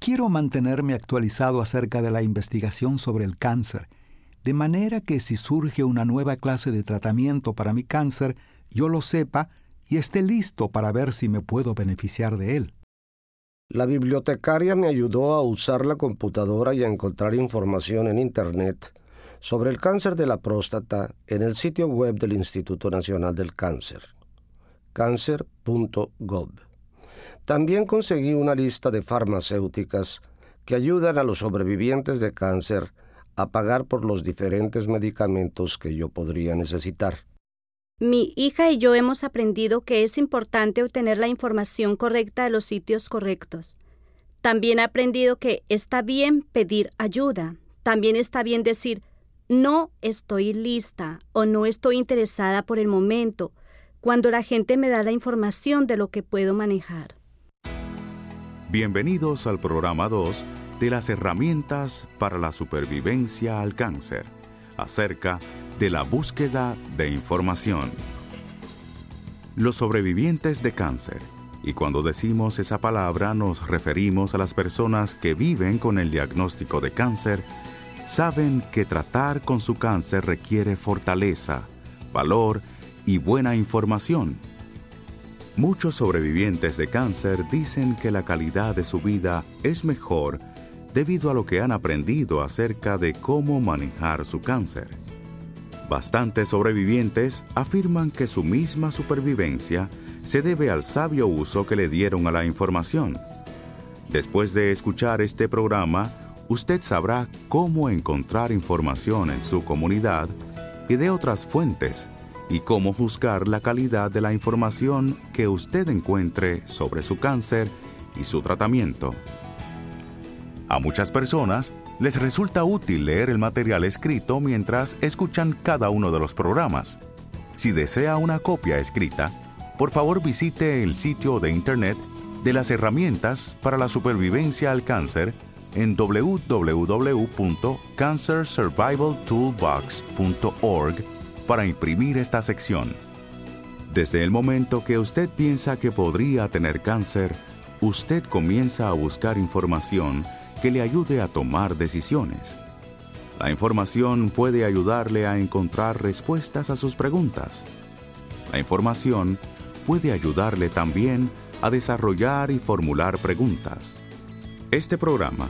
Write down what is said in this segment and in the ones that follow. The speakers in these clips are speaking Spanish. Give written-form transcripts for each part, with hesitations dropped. Quiero mantenerme actualizado acerca de la investigación sobre el cáncer, de manera que si surge una nueva clase de tratamiento para mi cáncer, yo lo sepa y esté listo para ver si me puedo beneficiar de él. La bibliotecaria me ayudó a usar la computadora y a encontrar información en Internet sobre el cáncer de la próstata en el sitio web del Instituto Nacional del Cáncer, cancer.gov. También conseguí una lista de farmacéuticas que ayudan a los sobrevivientes de cáncer a pagar por los diferentes medicamentos que yo podría necesitar. Mi hija y yo hemos aprendido que es importante obtener la información correcta de los sitios correctos. También he aprendido que está bien pedir ayuda. También está bien decir, no estoy lista o no estoy interesada por el momento, cuando la gente me da la información de lo que puedo manejar. Bienvenidos al programa 2 de las herramientas para la supervivencia al cáncer, acerca de la búsqueda de información. Los sobrevivientes de cáncer, y cuando decimos esa palabra nos referimos a las personas que viven con el diagnóstico de cáncer, saben que tratar con su cáncer requiere fortaleza, valor y buena información. Muchos sobrevivientes de cáncer dicen que la calidad de su vida es mejor debido a lo que han aprendido acerca de cómo manejar su cáncer. Bastantes sobrevivientes afirman que su misma supervivencia se debe al sabio uso que le dieron a la información. Después de escuchar este programa, usted sabrá cómo encontrar información en su comunidad y de otras fuentes y cómo juzgar la calidad de la información que usted encuentre sobre su cáncer y su tratamiento. A muchas personas les resulta útil leer el material escrito mientras escuchan cada uno de los programas. Si desea una copia escrita, por favor visite el sitio de Internet de las herramientas para la supervivencia al cáncer en www.cancersurvivaltoolbox.org para imprimir esta sección. Desde el momento que usted piensa que podría tener cáncer, usted comienza a buscar información que le ayude a tomar decisiones. La información puede ayudarle a encontrar respuestas a sus preguntas. La información puede ayudarle también a desarrollar y formular preguntas. Este programa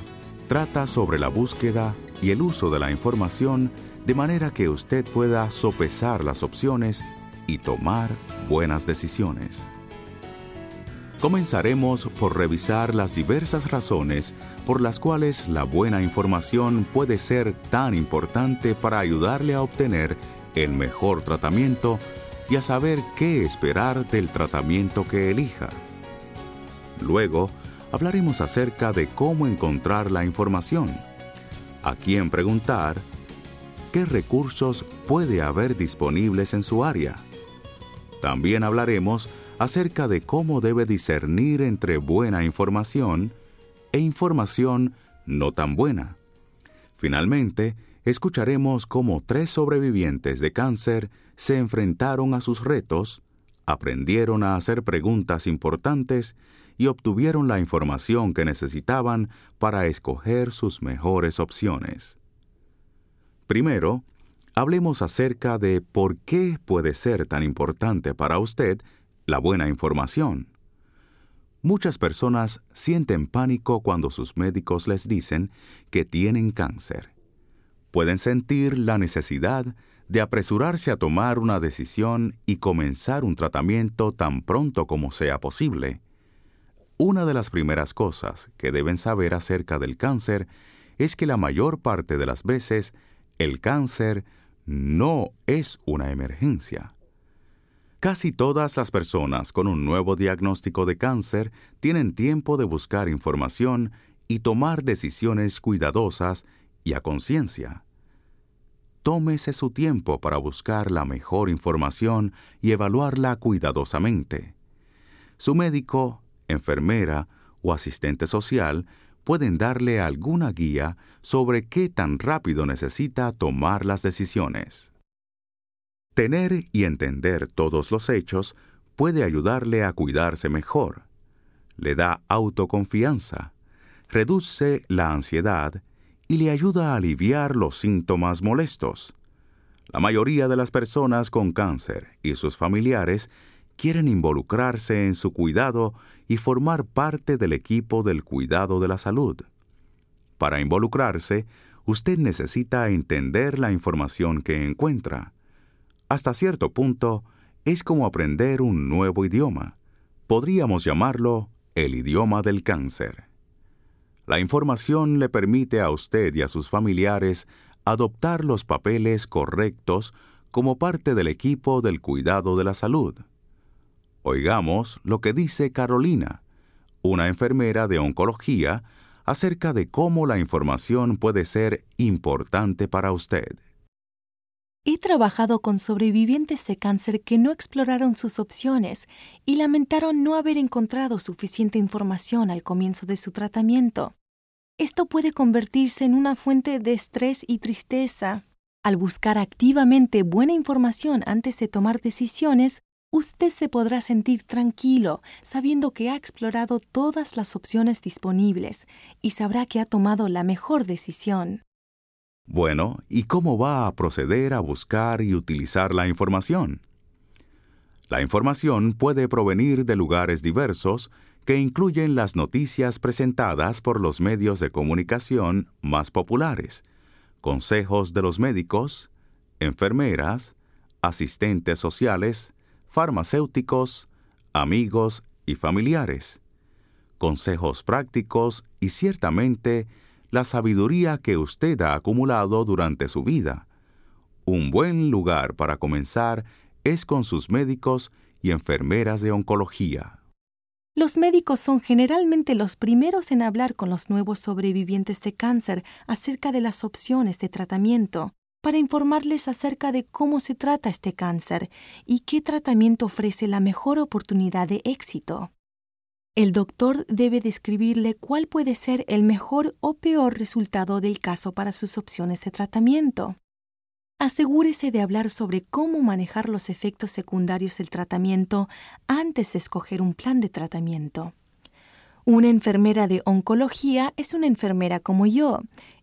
trata sobre la búsqueda y el uso de la información de manera que usted pueda sopesar las opciones y tomar buenas decisiones. Comenzaremos por revisar las diversas razones por las cuales la buena información puede ser tan importante para ayudarle a obtener el mejor tratamiento y a saber qué esperar del tratamiento que elija. Luego, hablaremos acerca de cómo encontrar la información, a quién preguntar, qué recursos puede haber disponibles en su área. También hablaremos acerca de cómo debe discernir entre buena información e información no tan buena. Finalmente, escucharemos cómo 3 sobrevivientes de cáncer se enfrentaron a sus retos, aprendieron a hacer preguntas importantes y obtuvieron la información que necesitaban para escoger sus mejores opciones. Primero, hablemos acerca de por qué puede ser tan importante para usted la buena información. Muchas personas sienten pánico cuando sus médicos les dicen que tienen cáncer. Pueden sentir la necesidad de apresurarse a tomar una decisión y comenzar un tratamiento tan pronto como sea posible. Una de las primeras cosas que deben saber acerca del cáncer es que la mayor parte de las veces el cáncer no es una emergencia. Casi todas las personas con un nuevo diagnóstico de cáncer tienen tiempo de buscar información y tomar decisiones cuidadosas y a conciencia. Tómese su tiempo para buscar la mejor información y evaluarla cuidadosamente. Su médico, enfermera o asistente social pueden darle alguna guía sobre qué tan rápido necesita tomar las decisiones. Tener y entender todos los hechos puede ayudarle a cuidarse mejor. Le da autoconfianza. reduce la ansiedad y le ayuda a aliviar los síntomas molestos. La mayoría de las personas con cáncer y sus familiares quieren involucrarse en su cuidado y formar parte del equipo del cuidado de la salud. Para involucrarse, usted necesita entender la información que encuentra. Hasta cierto punto, es como aprender un nuevo idioma. Podríamos llamarlo el idioma del cáncer. La información le permite a usted y a sus familiares adoptar los papeles correctos como parte del equipo del cuidado de la salud. Oigamos lo que dice Carolina, una enfermera de oncología, acerca de cómo la información puede ser importante para usted. He trabajado con sobrevivientes de cáncer que no exploraron sus opciones y lamentaron no haber encontrado suficiente información al comienzo de su tratamiento. Esto puede convertirse en una fuente de estrés y tristeza. Al buscar activamente buena información antes de tomar decisiones, usted se podrá sentir tranquilo sabiendo que ha explorado todas las opciones disponibles y sabrá que ha tomado la mejor decisión. Bueno, ¿y cómo va a proceder a buscar y utilizar la información? La información puede provenir de lugares diversos que incluyen las noticias presentadas por los medios de comunicación más populares, consejos de los médicos, enfermeras, asistentes sociales, farmacéuticos, amigos y familiares, consejos prácticos y ciertamente la sabiduría que usted ha acumulado durante su vida. Un buen lugar para comenzar es con sus médicos y enfermeras de oncología. Los médicos son generalmente los primeros en hablar con los nuevos sobrevivientes de cáncer acerca de las opciones de tratamiento, para informarles acerca de cómo se trata este cáncer y qué tratamiento ofrece la mejor oportunidad de éxito. El doctor debe describirle cuál puede ser el mejor o peor resultado del caso para sus opciones de tratamiento. Asegúrese de hablar sobre cómo manejar los efectos secundarios del tratamiento antes de escoger un plan de tratamiento. Una enfermera de oncología es una enfermera como yo,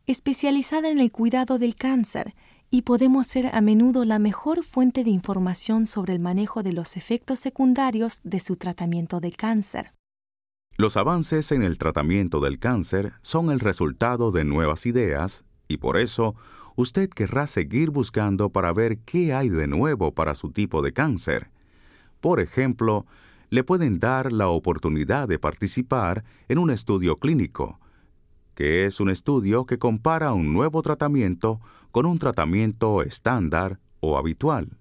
especializada en el cuidado del cáncer, y podemos ser a menudo la mejor fuente de información sobre el manejo de los efectos secundarios de su tratamiento del cáncer. Los avances en el tratamiento del cáncer son el resultado de nuevas ideas, y por eso usted querrá seguir buscando para ver qué hay de nuevo para su tipo de cáncer. Por ejemplo, le pueden dar la oportunidad de participar en un estudio clínico, que es un estudio que compara un nuevo tratamiento con un tratamiento estándar o habitual.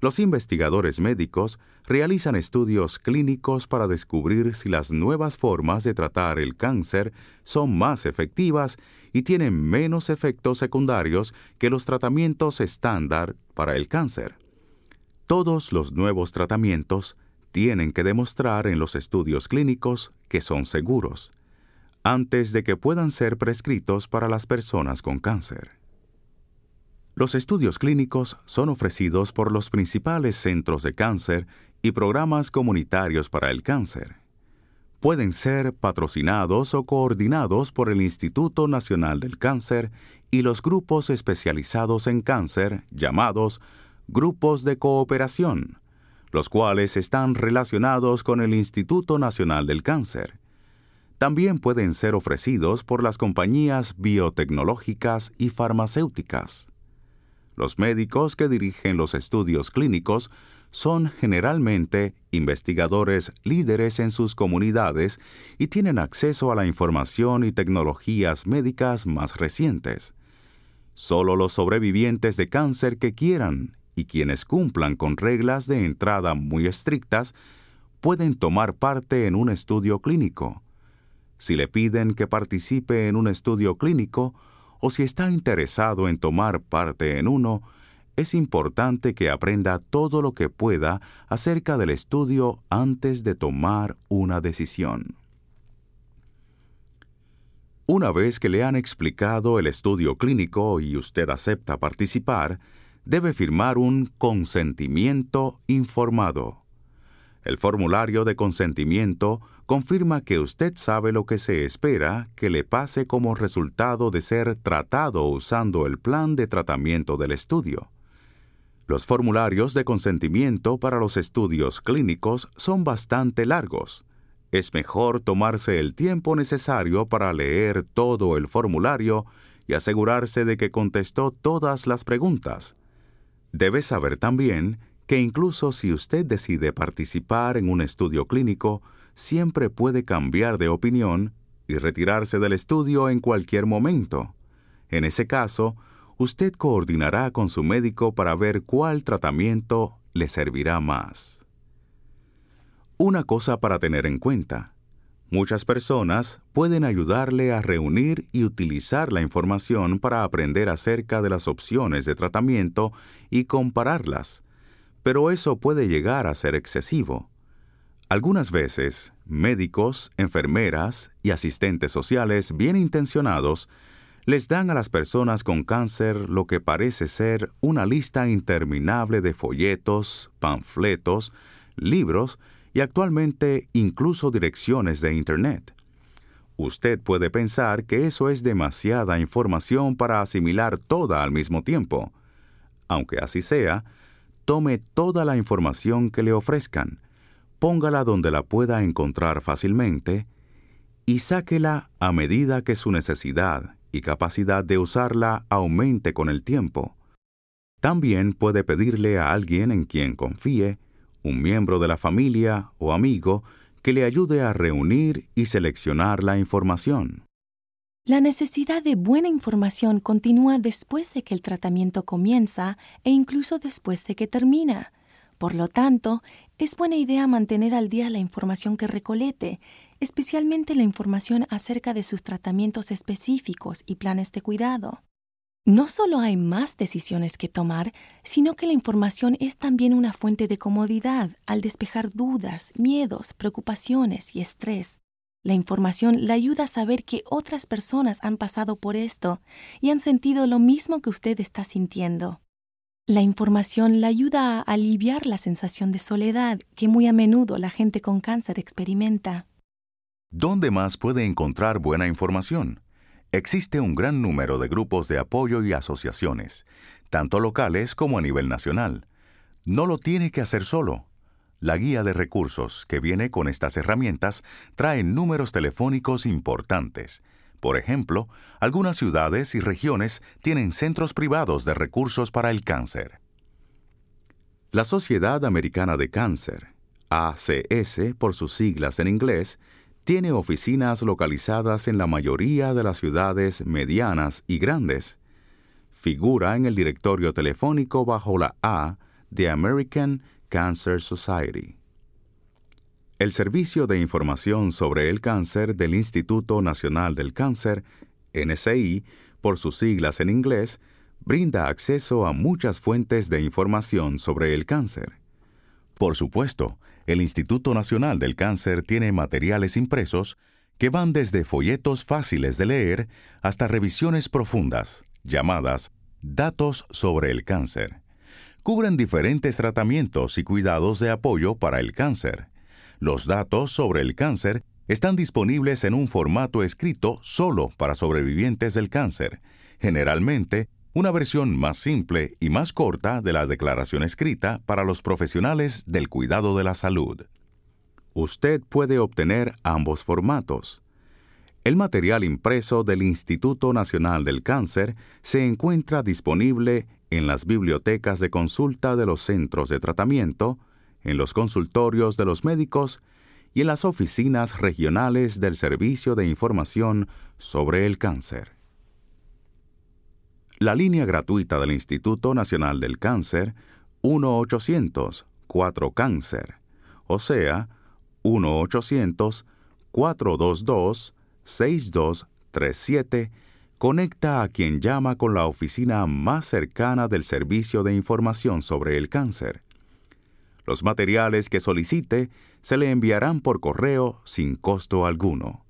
Los investigadores médicos realizan estudios clínicos para descubrir si las nuevas formas de tratar el cáncer son más efectivas y tienen menos efectos secundarios que los tratamientos estándar para el cáncer. Todos los nuevos tratamientos tienen que demostrar en los estudios clínicos que son seguros, antes de que puedan ser prescritos para las personas con cáncer. Los estudios clínicos son ofrecidos por los principales centros de cáncer y programas comunitarios para el cáncer. Pueden ser patrocinados o coordinados por el Instituto Nacional del Cáncer y los grupos especializados en cáncer llamados grupos de cooperación, los cuales están relacionados con el Instituto Nacional del Cáncer. También pueden ser ofrecidos por las compañías biotecnológicas y farmacéuticas. Los médicos que dirigen los estudios clínicos son generalmente investigadores líderes en sus comunidades y tienen acceso a la información y tecnologías médicas más recientes. Solo los sobrevivientes de cáncer que quieran y quienes cumplan con reglas de entrada muy estrictas pueden tomar parte en un estudio clínico. Si le piden que participe en un estudio clínico o si está interesado en tomar parte en uno, es importante que aprenda todo lo que pueda acerca del estudio antes de tomar una decisión. Una vez que le han explicado el estudio clínico y usted acepta participar, debe firmar un consentimiento informado. El formulario de consentimiento confirma que usted sabe lo que se espera que le pase como resultado de ser tratado usando el plan de tratamiento del estudio. Los formularios de consentimiento para los estudios clínicos son bastante largos. Es mejor tomarse el tiempo necesario para leer todo el formulario y asegurarse de que contestó todas las preguntas. Debe saber también que incluso si usted decide participar en un estudio clínico, siempre puede cambiar de opinión y retirarse del estudio en cualquier momento. En ese caso, usted coordinará con su médico para ver cuál tratamiento le servirá más. Una cosa para tener en cuenta. Muchas personas pueden ayudarle a reunir y utilizar la información para aprender acerca de las opciones de tratamiento y compararlas, pero eso puede llegar a ser excesivo. Algunas veces, médicos, enfermeras y asistentes sociales bien intencionados les dan a las personas con cáncer lo que parece ser una lista interminable de folletos, panfletos, libros y actualmente incluso direcciones de Internet. Usted puede pensar que eso es demasiada información para asimilar toda al mismo tiempo. Aunque así sea, tome toda la información que le ofrezcan, póngala donde la pueda encontrar fácilmente y sáquela a medida que su necesidad y capacidad de usarla aumente con el tiempo. También puede pedirle a alguien en quien confíe, un miembro de la familia o amigo, que le ayude a reunir y seleccionar la información. La necesidad de buena información continúa después de que el tratamiento comienza e incluso después de que termina. Por lo tanto, es buena idea mantener al día la información que recolecte, especialmente la información acerca de sus tratamientos específicos y planes de cuidado. No solo hay más decisiones que tomar, sino que la información es también una fuente de comodidad al despejar dudas, miedos, preocupaciones y estrés. La información le ayuda a saber que otras personas han pasado por esto y han sentido lo mismo que usted está sintiendo. La información le ayuda a aliviar la sensación de soledad que muy a menudo la gente con cáncer experimenta. ¿Dónde más puede encontrar buena información? Existe un gran número de grupos de apoyo y asociaciones, tanto locales como a nivel nacional. No lo tiene que hacer solo. La guía de recursos que viene con estas herramientas trae números telefónicos importantes. Por ejemplo, algunas ciudades y regiones tienen centros privados de recursos para el cáncer. La Sociedad Americana de Cáncer, ACS por sus siglas en inglés, tiene oficinas localizadas en la mayoría de las ciudades medianas y grandes. Figura en el directorio telefónico bajo la A de American Cancer Society. El Servicio de Información sobre el Cáncer del Instituto Nacional del Cáncer, NCI, por sus siglas en inglés, brinda acceso a muchas fuentes de información sobre el cáncer. Por supuesto, el Instituto Nacional del Cáncer tiene materiales impresos que van desde folletos fáciles de leer hasta revisiones profundas, llamadas Datos sobre el Cáncer. Cubren diferentes tratamientos y cuidados de apoyo para el cáncer. Los datos sobre el cáncer están disponibles en un formato escrito solo para sobrevivientes del cáncer, generalmente una versión más simple y más corta de la declaración escrita para los profesionales del cuidado de la salud. Usted puede obtener ambos formatos. El material impreso del Instituto Nacional del Cáncer se encuentra disponible en las bibliotecas de consulta de los centros de tratamiento, en los consultorios de los médicos y en las oficinas regionales del Servicio de Información sobre el Cáncer. La línea gratuita del Instituto Nacional del Cáncer, 1-800-4-CÁNCER, o sea, 1-800-422-6237, conecta a quien llama con la oficina más cercana del Servicio de Información sobre el Cáncer. Los materiales que solicite se le enviarán por correo sin costo alguno.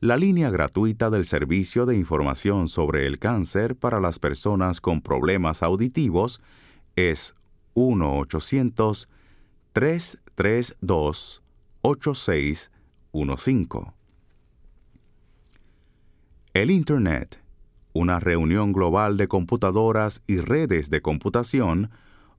La línea gratuita del Servicio de Información sobre el Cáncer para las personas con problemas auditivos es 1-800-333-3333. 328615. El Internet, una reunión global de computadoras y redes de computación,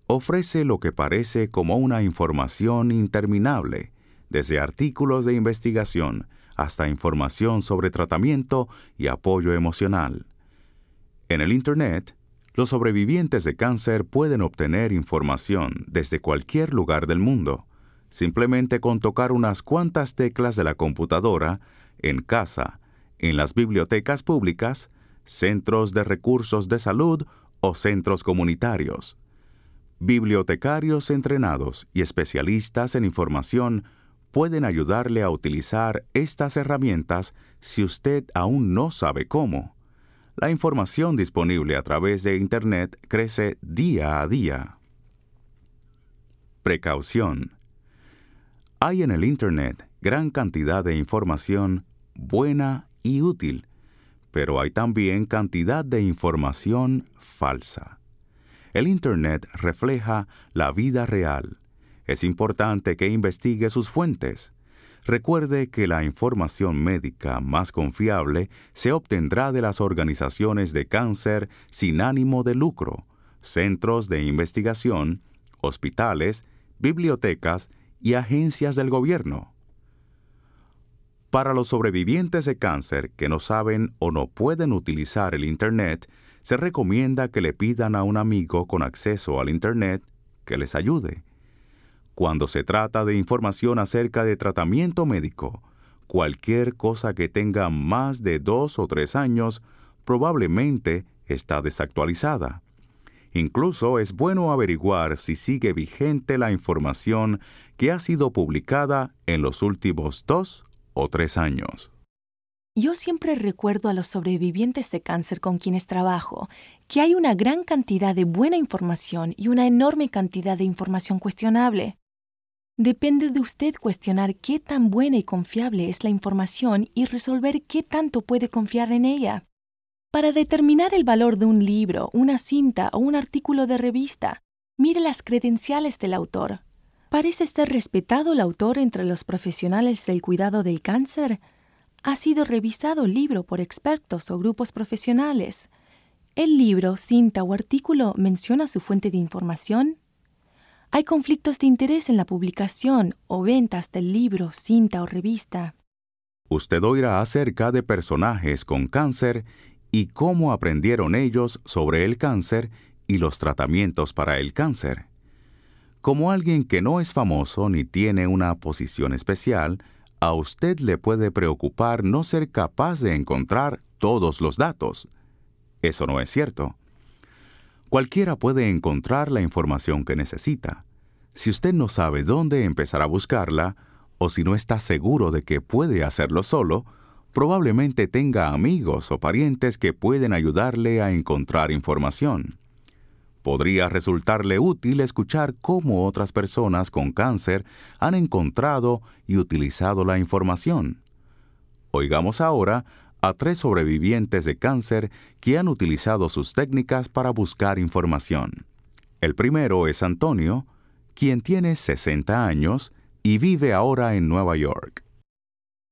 ofrece lo que parece como una información interminable, desde artículos de investigación hasta información sobre tratamiento y apoyo emocional. En el Internet, los sobrevivientes de cáncer pueden obtener información desde cualquier lugar del mundo, simplemente con tocar unas cuantas teclas de la computadora, en casa, en las bibliotecas públicas, centros de recursos de salud o centros comunitarios. Bibliotecarios entrenados y especialistas en información pueden ayudarle a utilizar estas herramientas si usted aún no sabe cómo. La información disponible a través de Internet crece día a día. Precaución. Hay en el Internet gran cantidad de información buena y útil, pero hay también cantidad de información falsa. El Internet refleja la vida real. Es importante que investigue sus fuentes. Recuerde que la información médica más confiable se obtendrá de las organizaciones de cáncer sin ánimo de lucro, centros de investigación, hospitales, bibliotecas y agencias del gobierno. Para los sobrevivientes de cáncer que no saben o no pueden utilizar el Internet, se recomienda que le pidan a un amigo con acceso al Internet que les ayude. Cuando se trata de información acerca de tratamiento médico, cualquier cosa que tenga más de 2 o 3 años probablemente está desactualizada. Incluso es bueno averiguar si sigue vigente la información que ha sido publicada en los últimos 2 o 3 años. Yo siempre recuerdo a los sobrevivientes de cáncer con quienes trabajo que hay una gran cantidad de buena información y una enorme cantidad de información cuestionable. Depende de usted cuestionar qué tan buena y confiable es la información y resolver qué tanto puede confiar en ella. Para determinar el valor de un libro, una cinta o un artículo de revista, mire las credenciales del autor. ¿Parece ser respetado el autor entre los profesionales del cuidado del cáncer? ¿Ha sido revisado el libro por expertos o grupos profesionales? ¿El libro, cinta o artículo menciona su fuente de información? ¿Hay conflictos de interés en la publicación o ventas del libro, cinta o revista? Usted oirá acerca de personajes con cáncer y cómo aprendieron ellos sobre el cáncer y los tratamientos para el cáncer. Como alguien que no es famoso ni tiene una posición especial, a usted le puede preocupar no ser capaz de encontrar todos los datos. Eso no es cierto. Cualquiera puede encontrar la información que necesita. Si usted no sabe dónde empezar a buscarla, o si no está seguro de que puede hacerlo solo, probablemente tenga amigos o parientes que pueden ayudarle a encontrar información. Podría resultarle útil escuchar cómo otras personas con cáncer han encontrado y utilizado la información. Oigamos ahora a 3 sobrevivientes de cáncer que han utilizado sus técnicas para buscar información. El primero es Antonio, quien tiene 60 años y vive ahora en Nueva York.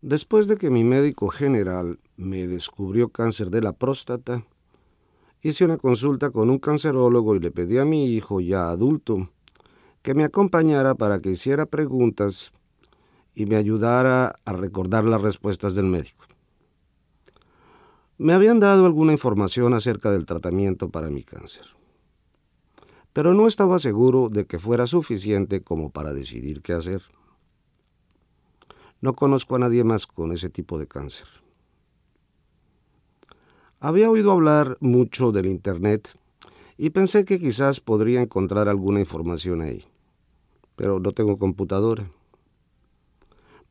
Después de que mi médico general me descubrió cáncer de la próstata, hice una consulta con un cancerólogo y le pedí a mi hijo, ya adulto, que me acompañara para que hiciera preguntas y me ayudara a recordar las respuestas del médico. Me habían dado alguna información acerca del tratamiento para mi cáncer, pero no estaba seguro de que fuera suficiente como para decidir qué hacer. No conozco a nadie más con ese tipo de cáncer. Había oído hablar mucho del Internet y pensé que quizás podría encontrar alguna información ahí, pero no tengo computadora.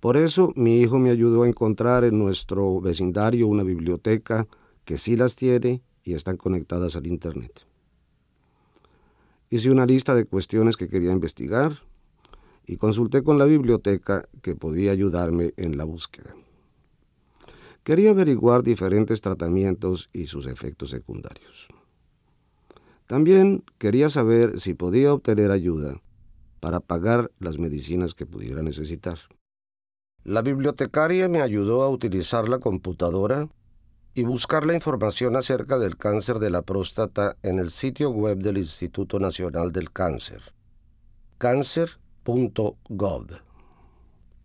Por eso mi hijo me ayudó a encontrar en nuestro vecindario una biblioteca que sí las tiene y están conectadas al Internet. Hice una lista de cuestiones que quería investigar y consulté con la biblioteca que podía ayudarme en la búsqueda. Quería averiguar diferentes tratamientos y sus efectos secundarios. También quería saber si podía obtener ayuda para pagar las medicinas que pudiera necesitar. La bibliotecaria me ayudó a utilizar la computadora y buscar la información acerca del cáncer de la próstata en el sitio web del Instituto Nacional del Cáncer, cancer.gov.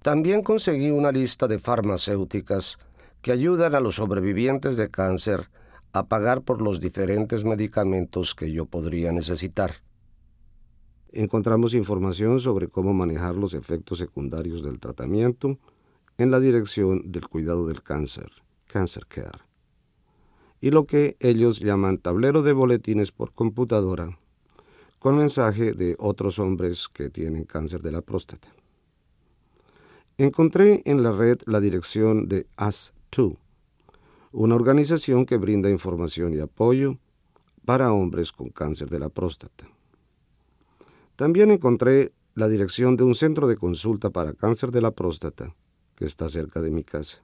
También conseguí una lista de farmacéuticas que ayudan a los sobrevivientes de cáncer a pagar por los diferentes medicamentos que yo podría necesitar. Encontramos información sobre cómo manejar los efectos secundarios del tratamiento en la dirección del cuidado del cáncer, Cancer Care, y lo que ellos llaman tablero de boletines por computadora, con mensaje de otros hombres que tienen cáncer de la próstata. Encontré en la red la dirección de Us2, una organización que brinda información y apoyo para hombres con cáncer de la próstata. También encontré la dirección de un centro de consulta para cáncer de la próstata, que está cerca de mi casa.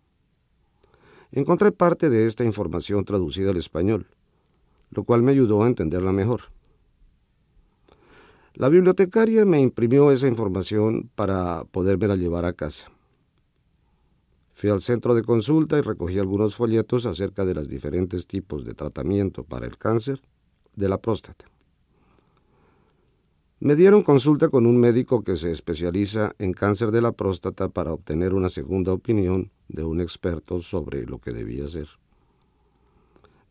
Encontré parte de esta información traducida al español, lo cual me ayudó a entenderla mejor. La bibliotecaria me imprimió esa información para podérmela llevar a casa. Fui al centro de consulta y recogí algunos folletos acerca de los diferentes tipos de tratamiento para el cáncer de la próstata. Me dieron consulta con un médico que se especializa en cáncer de la próstata para obtener una segunda opinión de un experto sobre lo que debía hacer.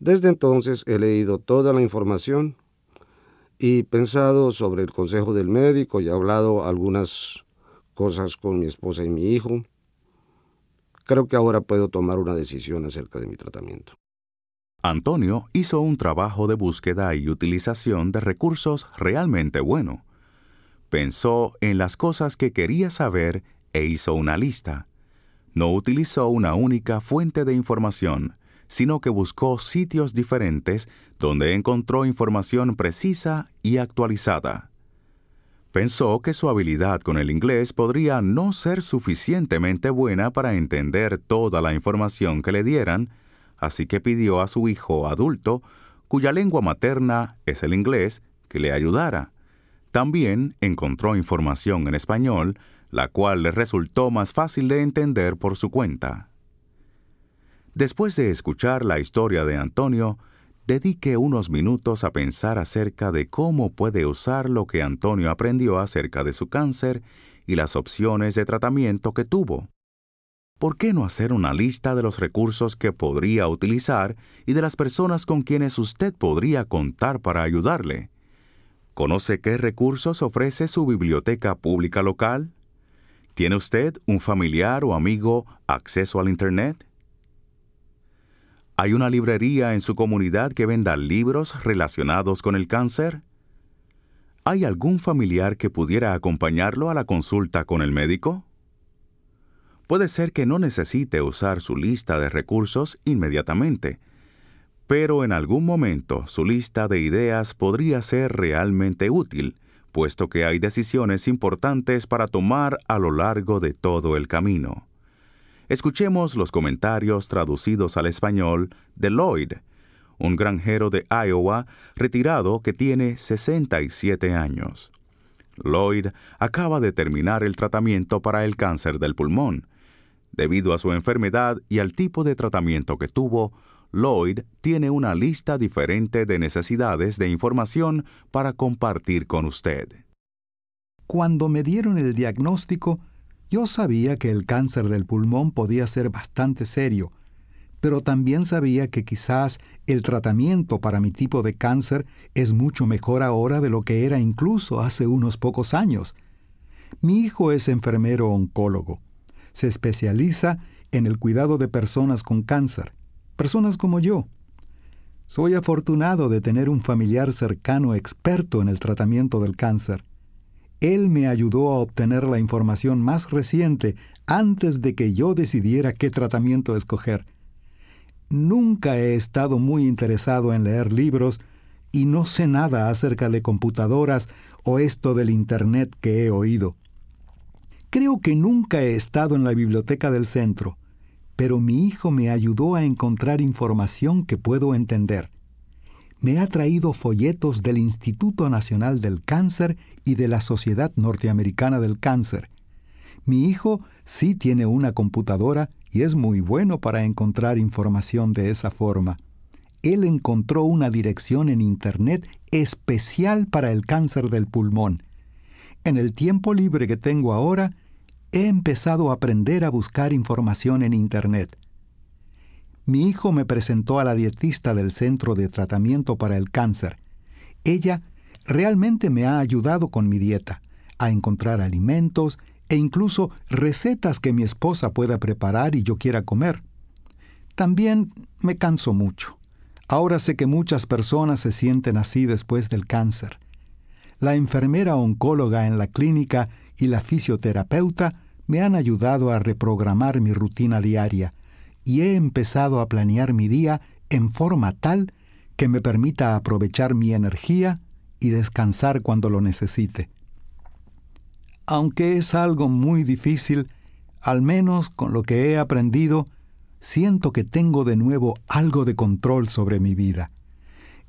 Desde entonces he leído toda la información y pensado sobre el consejo del médico y he hablado algunas cosas con mi esposa y mi hijo. Creo que ahora puedo tomar una decisión acerca de mi tratamiento. Antonio hizo un trabajo de búsqueda y utilización de recursos realmente bueno. Pensó en las cosas que quería saber e hizo una lista. No utilizó una única fuente de información, sino que buscó sitios diferentes donde encontró información precisa y actualizada. Pensó que su habilidad con el inglés podría no ser suficientemente buena para entender toda la información que le dieran, así que pidió a su hijo adulto, cuya lengua materna es el inglés, que le ayudara. También encontró información en español, la cual le resultó más fácil de entender por su cuenta. Después de escuchar la historia de Antonio, dedique unos minutos a pensar acerca de cómo puede usar lo que Antonio aprendió acerca de su cáncer y las opciones de tratamiento que tuvo. ¿Por qué no hacer una lista de los recursos que podría utilizar y de las personas con quienes usted podría contar para ayudarle? ¿Conoce qué recursos ofrece su biblioteca pública local? ¿Tiene usted un familiar o amigo acceso al Internet? ¿Hay una librería en su comunidad que venda libros relacionados con el cáncer? ¿Hay algún familiar que pudiera acompañarlo a la consulta con el médico? Puede ser que no necesite usar su lista de recursos inmediatamente, pero en algún momento su lista de ideas podría ser realmente útil, puesto que hay decisiones importantes para tomar a lo largo de todo el camino. Escuchemos los comentarios traducidos al español de Lloyd, un granjero de Iowa retirado que tiene 67 años. Lloyd acaba de terminar el tratamiento para el cáncer del pulmón. Debido a su enfermedad y al tipo de tratamiento que tuvo, Lloyd tiene una lista diferente de necesidades de información para compartir con usted. Cuando me dieron el diagnóstico, yo sabía que el cáncer del pulmón podía ser bastante serio, pero también sabía que quizás el tratamiento para mi tipo de cáncer es mucho mejor ahora de lo que era incluso hace unos pocos años. Mi hijo es enfermero oncólogo. Se especializa en el cuidado de personas con cáncer, personas como yo. Soy afortunado de tener un familiar cercano experto en el tratamiento del cáncer. Él me ayudó a obtener la información más reciente antes de que yo decidiera qué tratamiento escoger. Nunca he estado muy interesado en leer libros y no sé nada acerca de computadoras o esto del Internet que he oído. Creo que nunca he estado en la biblioteca del centro, pero mi hijo me ayudó a encontrar información que puedo entender. me ha traído folletos del Instituto Nacional del Cáncer y de la Sociedad Norteamericana del Cáncer. Mi hijo sí tiene una computadora y es muy bueno para encontrar información de esa forma. Él encontró una dirección en Internet especial para el cáncer del pulmón. En el tiempo libre que tengo ahora, he empezado a aprender a buscar información en Internet. Mi hijo me presentó a la dietista del Centro de Tratamiento para el Cáncer. Ella realmente me ha ayudado con mi dieta, a encontrar alimentos e incluso recetas que mi esposa pueda preparar y yo quiera comer. También me canso mucho. Ahora sé que muchas personas se sienten así después del cáncer. La enfermera oncóloga en la clínica y la fisioterapeuta me han ayudado a reprogramar mi rutina diaria y he empezado a planear mi día en forma tal que me permita aprovechar mi energía y descansar cuando lo necesite. Aunque es algo muy difícil, al menos con lo que he aprendido, siento que tengo de nuevo algo de control sobre mi vida.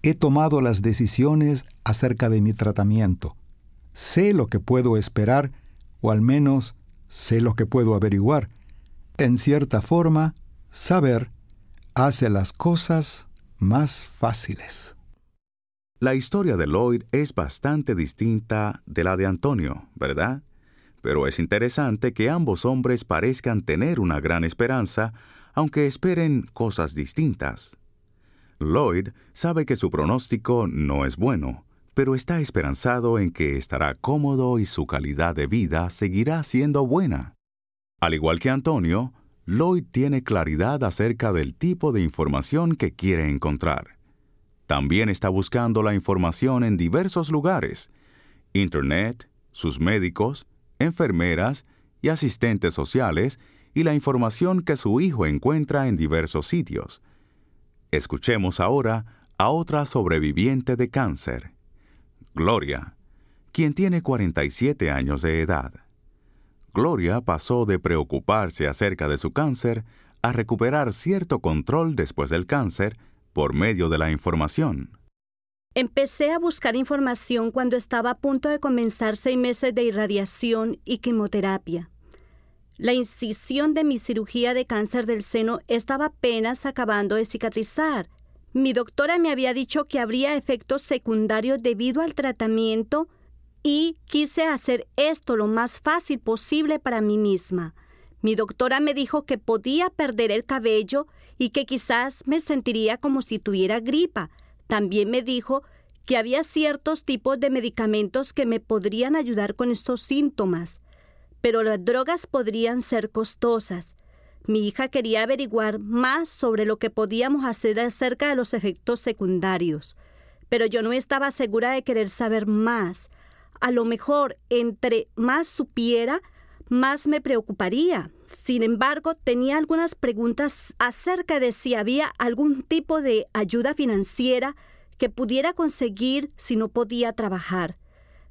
He tomado las decisiones acerca de mi tratamiento. Sé lo que puedo esperar, o al menos sé lo que puedo averiguar. En cierta forma, saber hace las cosas más fáciles. La historia de Lloyd es bastante distinta de la de Antonio, ¿verdad? Pero es interesante que ambos hombres parezcan tener una gran esperanza, aunque esperen cosas distintas. Lloyd sabe que su pronóstico no es bueno, pero está esperanzado en que estará cómodo y su calidad de vida seguirá siendo buena. Al igual que Antonio, Lloyd tiene claridad acerca del tipo de información que quiere encontrar. También está buscando la información en diversos lugares: Internet, sus médicos, enfermeras y asistentes sociales, y la información que su hijo encuentra en diversos sitios. Escuchemos ahora a otra sobreviviente de cáncer, Gloria, quien tiene 47 años de edad. Gloria pasó de preocuparse acerca de su cáncer a recuperar cierto control después del cáncer por medio de la información. Empecé a buscar información cuando estaba a punto de comenzar 6 meses de irradiación y quimioterapia. La incisión de mi cirugía de cáncer del seno estaba apenas acabando de cicatrizar. Mi doctora me había dicho que habría efectos secundarios debido al tratamiento y quise hacer esto lo más fácil posible para mí misma. Mi doctora me dijo que podía perder el cabello y que quizás me sentiría como si tuviera gripa. También me dijo que había ciertos tipos de medicamentos que me podrían ayudar con estos síntomas, pero las drogas podrían ser costosas. Mi hija quería averiguar más sobre lo que podíamos hacer acerca de los efectos secundarios, pero yo no estaba segura de querer saber más. A lo mejor, entre más supiera, más me preocuparía. Sin embargo, tenía algunas preguntas acerca de si había algún tipo de ayuda financiera que pudiera conseguir si no podía trabajar.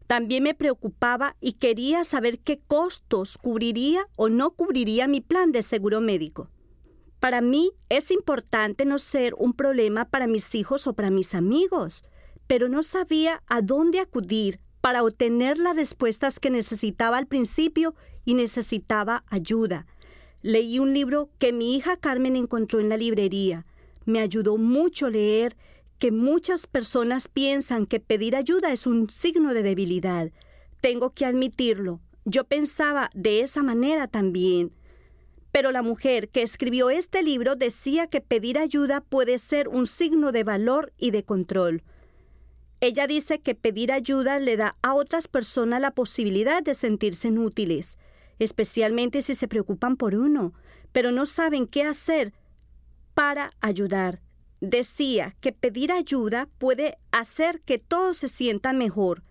También me preocupaba y quería saber qué costos cubriría o no cubriría mi plan de seguro médico. Para mí es importante no ser un problema para mis hijos o para mis amigos, pero no sabía a dónde acudir para obtener las respuestas que necesitaba al principio y necesitaba ayuda. Leí un libro que mi hija Carmen encontró en la librería. Me ayudó mucho leer que muchas personas piensan que pedir ayuda es un signo de debilidad. Tengo que admitirlo, yo pensaba de esa manera también. Pero la mujer que escribió este libro decía que pedir ayuda puede ser un signo de valor y de control. Ella dice que pedir ayuda le da a otras personas la posibilidad de sentirse inútiles, especialmente si se preocupan por uno, pero no saben qué hacer para ayudar. Decía que pedir ayuda puede hacer que todos se sientan mejor.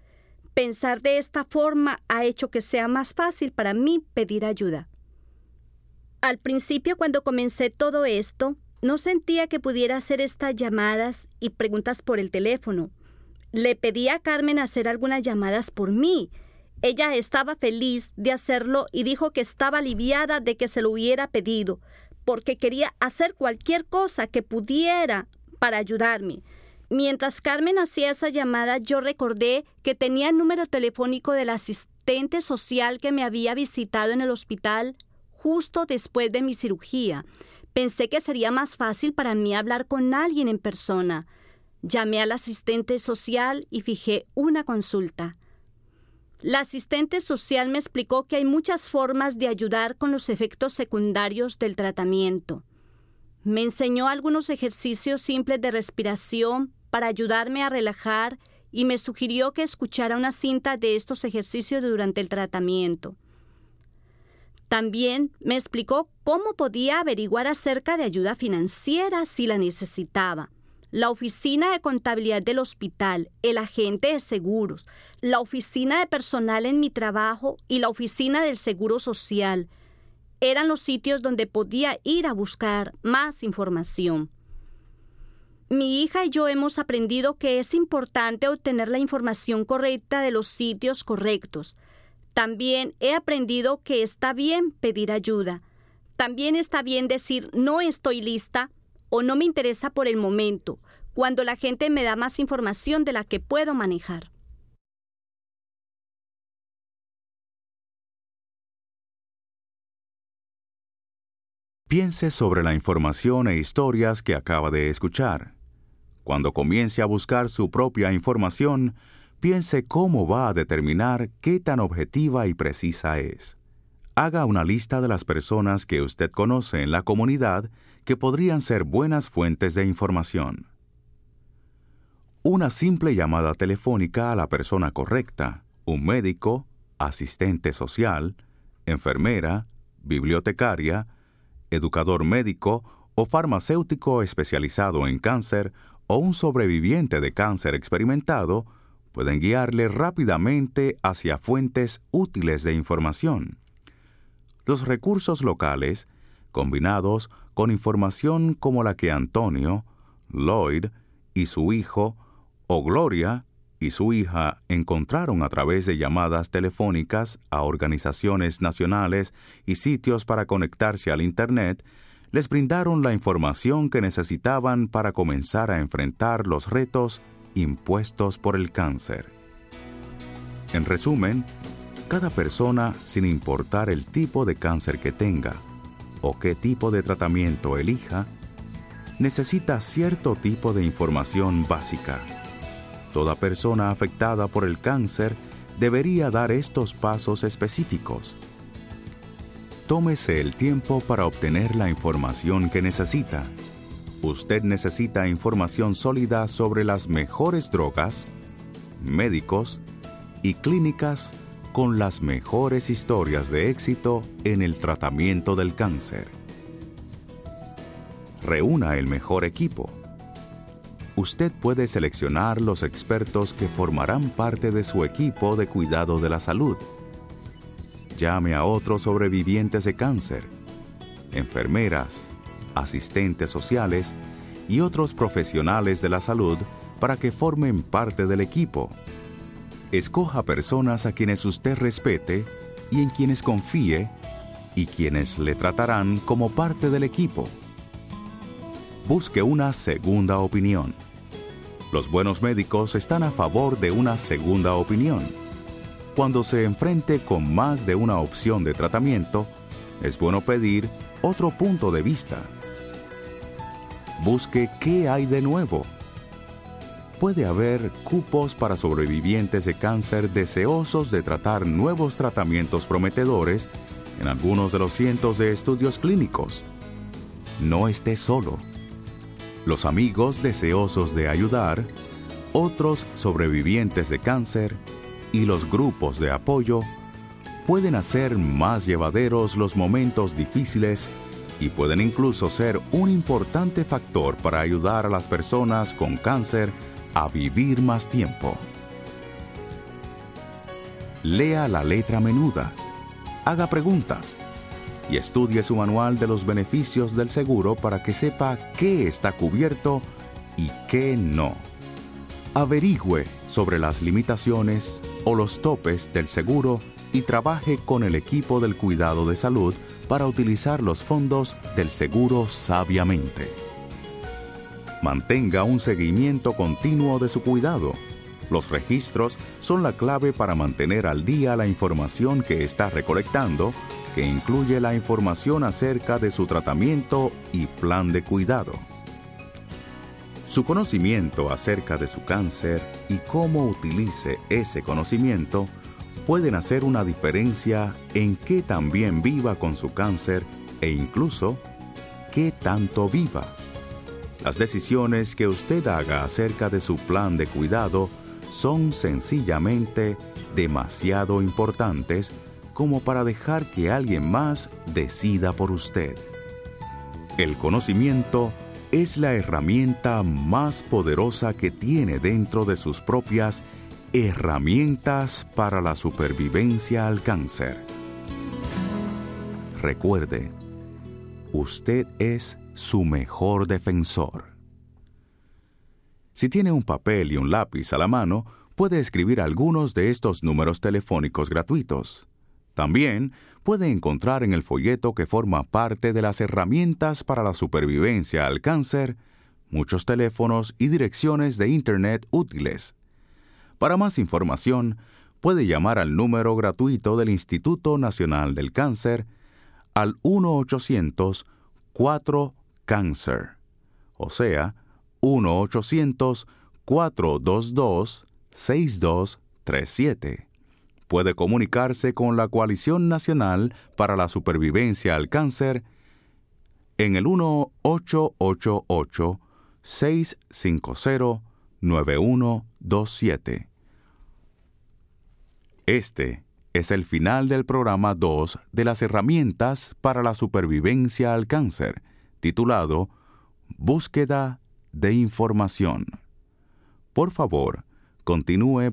Pensar de esta forma ha hecho que sea más fácil para mí pedir ayuda. Al principio, cuando comencé todo esto, no sentía que pudiera hacer estas llamadas y preguntas por el teléfono. Le pedí a Carmen hacer algunas llamadas por mí. Ella estaba feliz de hacerlo y dijo que estaba aliviada de que se lo hubiera pedido, porque quería hacer cualquier cosa que pudiera para ayudarme. Mientras Carmen hacía esa llamada, yo recordé que tenía el número telefónico del asistente social que me había visitado en el hospital justo después de mi cirugía. Pensé que sería más fácil para mí hablar con alguien en persona. Llamé al asistente social y fijé una consulta. La asistente social me explicó que hay muchas formas de ayudar con los efectos secundarios del tratamiento. Me enseñó algunos ejercicios simples de respiración para ayudarme a relajar y me sugirió que escuchara una cinta de estos ejercicios durante el tratamiento. También me explicó cómo podía averiguar acerca de ayuda financiera si la necesitaba. La oficina de contabilidad del hospital, el agente de seguros, la oficina de personal en mi trabajo y la oficina del seguro social eran los sitios donde podía ir a buscar más información. Mi hija y yo hemos aprendido que es importante obtener la información correcta de los sitios correctos. También he aprendido que está bien pedir ayuda. También está bien decir no estoy lista o no me interesa por el momento, cuando la gente me da más información de la que puedo manejar. Piense sobre la información e historias que acaba de escuchar. Cuando comience a buscar su propia información, piense cómo va a determinar qué tan objetiva y precisa es. Haga una lista de las personas que usted conoce en la comunidad que podrían ser buenas fuentes de información. Una simple llamada telefónica a la persona correcta, un médico, asistente social, enfermera, bibliotecaria, educador médico o farmacéutico especializado en cáncer o un sobreviviente de cáncer experimentado pueden guiarle rápidamente hacia fuentes útiles de información. Los recursos locales, combinados con información como la que Antonio, Lloyd y su hijo o Gloria y su hija encontraron a través de llamadas telefónicas a organizaciones nacionales y sitios para conectarse al Internet, les brindaron la información que necesitaban para comenzar a enfrentar los retos impuestos por el cáncer. En resumen, cada persona, sin importar el tipo de cáncer que tenga o qué tipo de tratamiento elija, necesita cierto tipo de información básica. Toda persona afectada por el cáncer debería dar estos pasos específicos. Tómese el tiempo para obtener la información que necesita. Usted necesita información sólida sobre las mejores drogas, médicos y clínicas con las mejores historias de éxito en el tratamiento del cáncer. Reúna el mejor equipo. Usted puede seleccionar los expertos que formarán parte de su equipo de cuidado de la salud. Llame a otros sobrevivientes de cáncer, enfermeras, asistentes sociales y otros profesionales de la salud para que formen parte del equipo. Escoja personas a quienes usted respete y en quienes confíe y quienes le tratarán como parte del equipo. Busque una segunda opinión. Los buenos médicos están a favor de una segunda opinión. Cuando se enfrente con más de una opción de tratamiento, es bueno pedir otro punto de vista. Busque qué hay de nuevo. Puede haber cupos para sobrevivientes de cáncer deseosos de tratar nuevos tratamientos prometedores en algunos de los cientos de estudios clínicos. No esté solo. Los amigos deseosos de ayudar, otros sobrevivientes de cáncer y los grupos de apoyo pueden hacer más llevaderos los momentos difíciles y pueden incluso ser un importante factor para ayudar a las personas con cáncer a vivir más tiempo. Lea la letra menuda, haga preguntas y estudie su manual de los beneficios del seguro para que sepa qué está cubierto y qué no. Averigüe sobre las limitaciones o los topes del seguro y trabaje con el equipo del cuidado de salud para utilizar los fondos del seguro sabiamente. Mantenga un seguimiento continuo de su cuidado. Los registros son la clave para mantener al día la información que está recolectando, que incluye la información acerca de su tratamiento y plan de cuidado. Su conocimiento acerca de su cáncer y cómo utilice ese conocimiento pueden hacer una diferencia en qué tan bien viva con su cáncer e incluso qué tanto viva. Las decisiones que usted haga acerca de su plan de cuidado son sencillamente demasiado importantes como para dejar que alguien más decida por usted. El conocimiento es la herramienta más poderosa que tiene dentro de sus propias herramientas para la supervivencia al cáncer. Recuerde, usted es su mejor defensor. Si tiene un papel y un lápiz a la mano, puede escribir algunos de estos números telefónicos gratuitos. También puede encontrar en el folleto que forma parte de las herramientas para la supervivencia al cáncer muchos teléfonos y direcciones de Internet útiles. Para más información, puede llamar al número gratuito del Instituto Nacional del Cáncer al 1-800-4-CANCER, o sea, 1-800-422-6237. Puede comunicarse con la Coalición Nacional para la Supervivencia al Cáncer en el 1-888-650-9127. Este es el final del programa 2 de las herramientas para la supervivencia al cáncer, titulado Búsqueda de información. Por favor, continúe